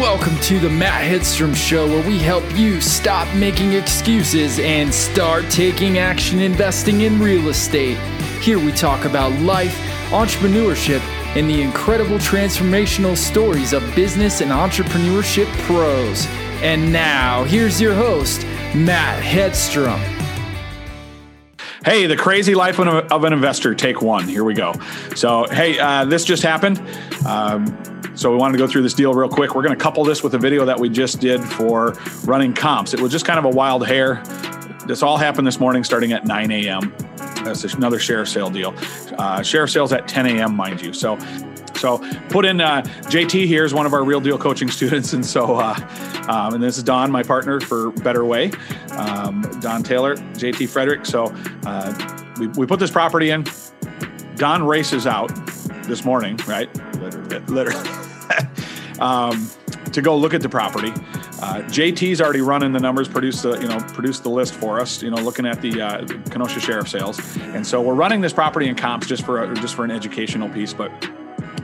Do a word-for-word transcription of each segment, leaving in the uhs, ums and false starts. Welcome to the Matt Hedstrom Show, where we help you stop making excuses and start taking action investing in real estate. Here we talk about life, entrepreneurship, and the incredible transformational stories of business and entrepreneurship pros. And now, here's your host, Matt Hedstrom. Hey, the crazy life of an investor, take one. Here we go. So, hey, uh, this just happened. Um, so we wanted to go through this deal real quick. We're going to couple this with a video that we just did for running comps. It was just kind of a wild hair. This all happened this morning starting at nine a.m. That's another sheriff sale deal. Uh, sheriff sales at ten a.m., mind you. So so put in uh, J T here is one of our real deal coaching students. And so, uh, um, and this is Don, my partner for Better Way. Um, Don Taylor, J T Frederick. So uh, we, we put this property in. Don races out this morning, right? Literally. Literally. um, to go look at the property. Uh, J T's already running the numbers, produced the, you know, produced the list for us, you know, looking at the uh, Kenosha sheriff sales. And so we're running this property in comps just for, a, just for an educational piece, but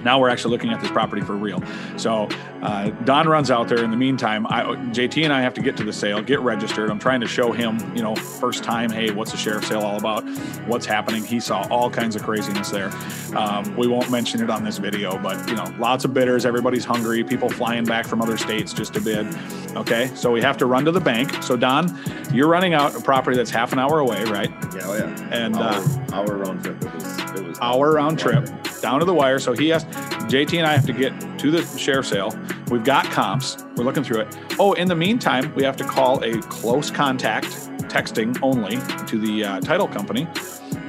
now we're actually looking at this property for real. So uh, Don runs out there. In the meantime, I, J T and I have to get to the sale, get registered. I'm trying to show him, you know, first time, hey, what's a sheriff sale all about? What's happening? He saw all kinds of craziness there. Um, we won't mention it on this video, but, you know, lots of bidders. Everybody's hungry. People flying back from other states just to bid. Okay, so we have to run to the bank. So, Don, you're running out a property that's half an hour away, right? Yeah, oh yeah. And hour, uh, hour round trip. It was, it was hour round trip. There. Down to the wire. So he asked, J T and I have to get to the sheriff sale. We've got comps. We're looking through it. Oh, in the meantime, we have to call a close contact, texting only, to the uh, title company,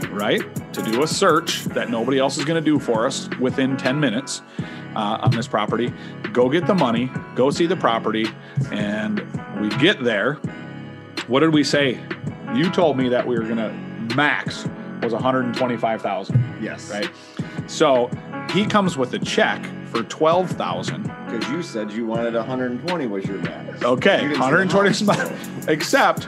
right? To do a search that nobody else is going to do for us within ten minutes uh, on this property. Go get the money. Go see the property. And we get there. What did we say? You told me that we were going to max was one hundred twenty-five thousand dollars. Yes. Right? So he comes with a check for twelve thousand. Because you said you wanted one hundred and twenty was your max. Okay, one hundred and twenty. Except,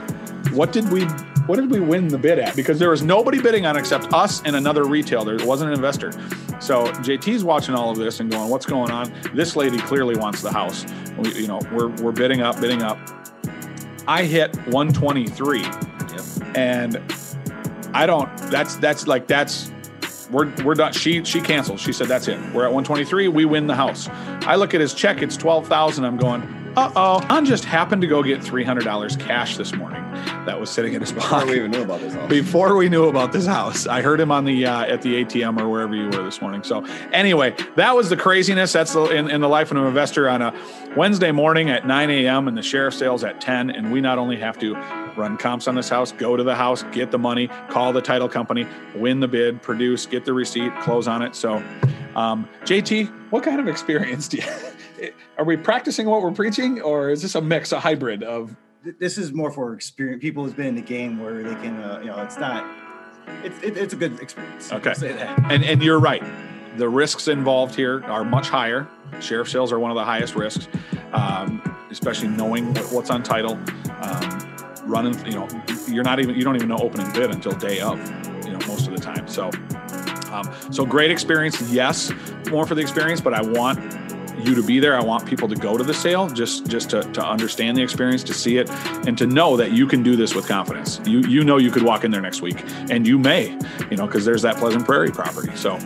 what did we? What did we win the bid at? Because there was nobody bidding on it except us and another retailer. It wasn't an investor. So J T's watching all of this and going, "What's going on? This lady clearly wants the house. We, you know, we're we're bidding up, bidding up." I hit one twenty three, yep. and I don't. That's that's like that's. We're we're done. She she canceled. She said that's it. We're at one twenty-three. We win the house. I look at his check. It's twelve thousand. I'm going. Uh oh. Don just happened to go get three hundred dollars cash this morning. That was sitting in his pocket. Before we even knew about this house. Before we knew about this house, I heard him on the uh, at the A T M or wherever you were this morning. So anyway, that was the craziness. That's the, in in the life of an investor on a Wednesday morning at nine a.m. and the sheriff sales at ten. And we not only have to run comps on this house, go to the house, get the money, call the title company, win the bid, produce, get the receipt, close on it. So, um, J T, what kind of experience do you, are we practicing what we're preaching, or is this a mix, a hybrid of? This is more for experience. People who's been in the game where they can, uh, you know, it's not, it's, it, it's a good experience. Okay. And, and you're right. The risks involved here are much higher. Sheriff sales are one of the highest risks, um, especially knowing what's on title. Um, running, you know, you're not even, you don't even know opening bid until day of, you know, most of the time. So, um, so great experience. Yes, more for the experience, but I want you to be there. I want people to go to the sale just, just to, to understand the experience, to see it, and to know that you can do this with confidence. You, you know, you could walk in there next week, and you may, you know, cause there's that Pleasant Prairie property. So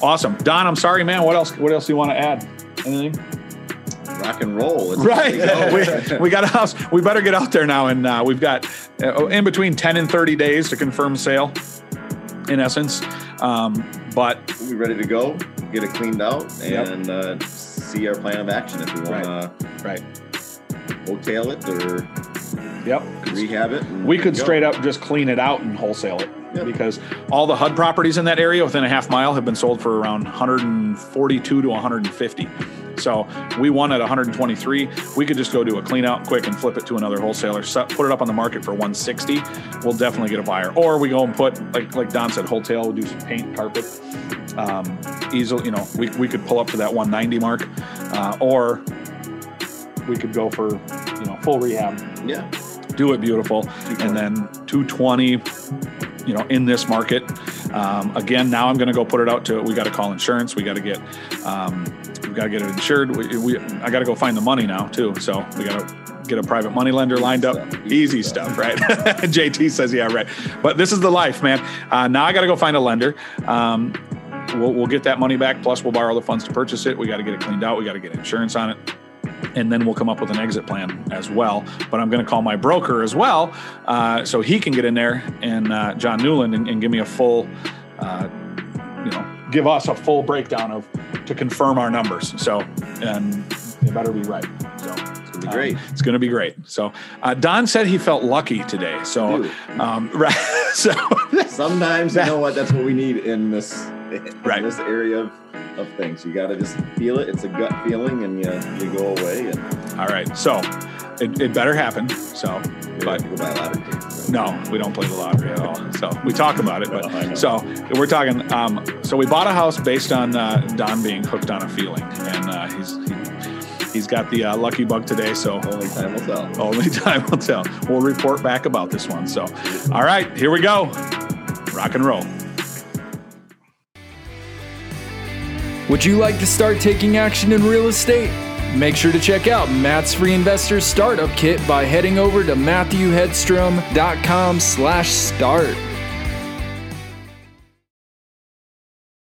awesome. Don, I'm sorry, man. What else, what else do you want to add? Anything? Rock and roll. It's right. Go. we, we got a house. We better get out there now. And uh, we've got uh, in between ten and thirty days to confirm sale, in essence. Um, but we're ready to go, get it cleaned out, and yep. uh, see our plan of action if we want to right. right. hotel it or yep. rehab it. We could straight up just clean it out and wholesale it. Yep. Because all the H U D properties in that area within a half mile have been sold for around one forty-two to one fifty. So we won at one hundred twenty-three. We could just go do a clean out quick and flip it to another wholesaler, put it up on the market for one sixty. We'll definitely get a buyer. Or we go and put, like like Don said, wholesale, we'll do some paint, carpet. Um, easily, you know, we, we could pull up to that one ninety mark. Uh, or we could go for, you know, full rehab. Yeah. Do it beautiful. And then two twenty, you know, in this market. Um, again, now I'm going to go put it out to, we got to call insurance. We got to get, um, we got to get it insured. We, we I got to go find the money now too. So we got to get a private money lender lined up. Easy stuff, right? J T says, yeah, right. But this is the life, man. Uh, now I got to go find a lender. Um, we'll, we'll get that money back. Plus we'll borrow the funds to purchase it. We got to get it cleaned out. We got to get insurance on it. And then we'll come up with an exit plan as well. But I'm going to call my broker as well, uh, so he can get in there and uh, John Newland and, and give me a full, uh, you know, give us a full breakdown of to confirm our numbers. So, and they better be right. So it's going to be great. Um, it's going to be great. So uh, Don said he felt lucky today. So, um, right. So sometimes, you know what, that's what we need in this, in right. this area of. of things. You got to just feel it. It's a gut feeling and you, you go away. And all right. So it, it better happen. So, but go buy a lottery. So. No, we don't play the lottery at all. So we talk about it, but well, so we're talking, um, so we bought a house based on, uh, Don being hooked on a feeling, and, uh, he's, he, he's got the uh, lucky bug today. So only time will tell. Only time will tell. We'll report back about this one. So, all right, here we go. Rock and roll. Would you like to start taking action in real estate? Make sure to check out Matt's Free Investor Startup Kit by heading over to matthew hedstrom dot com slash start.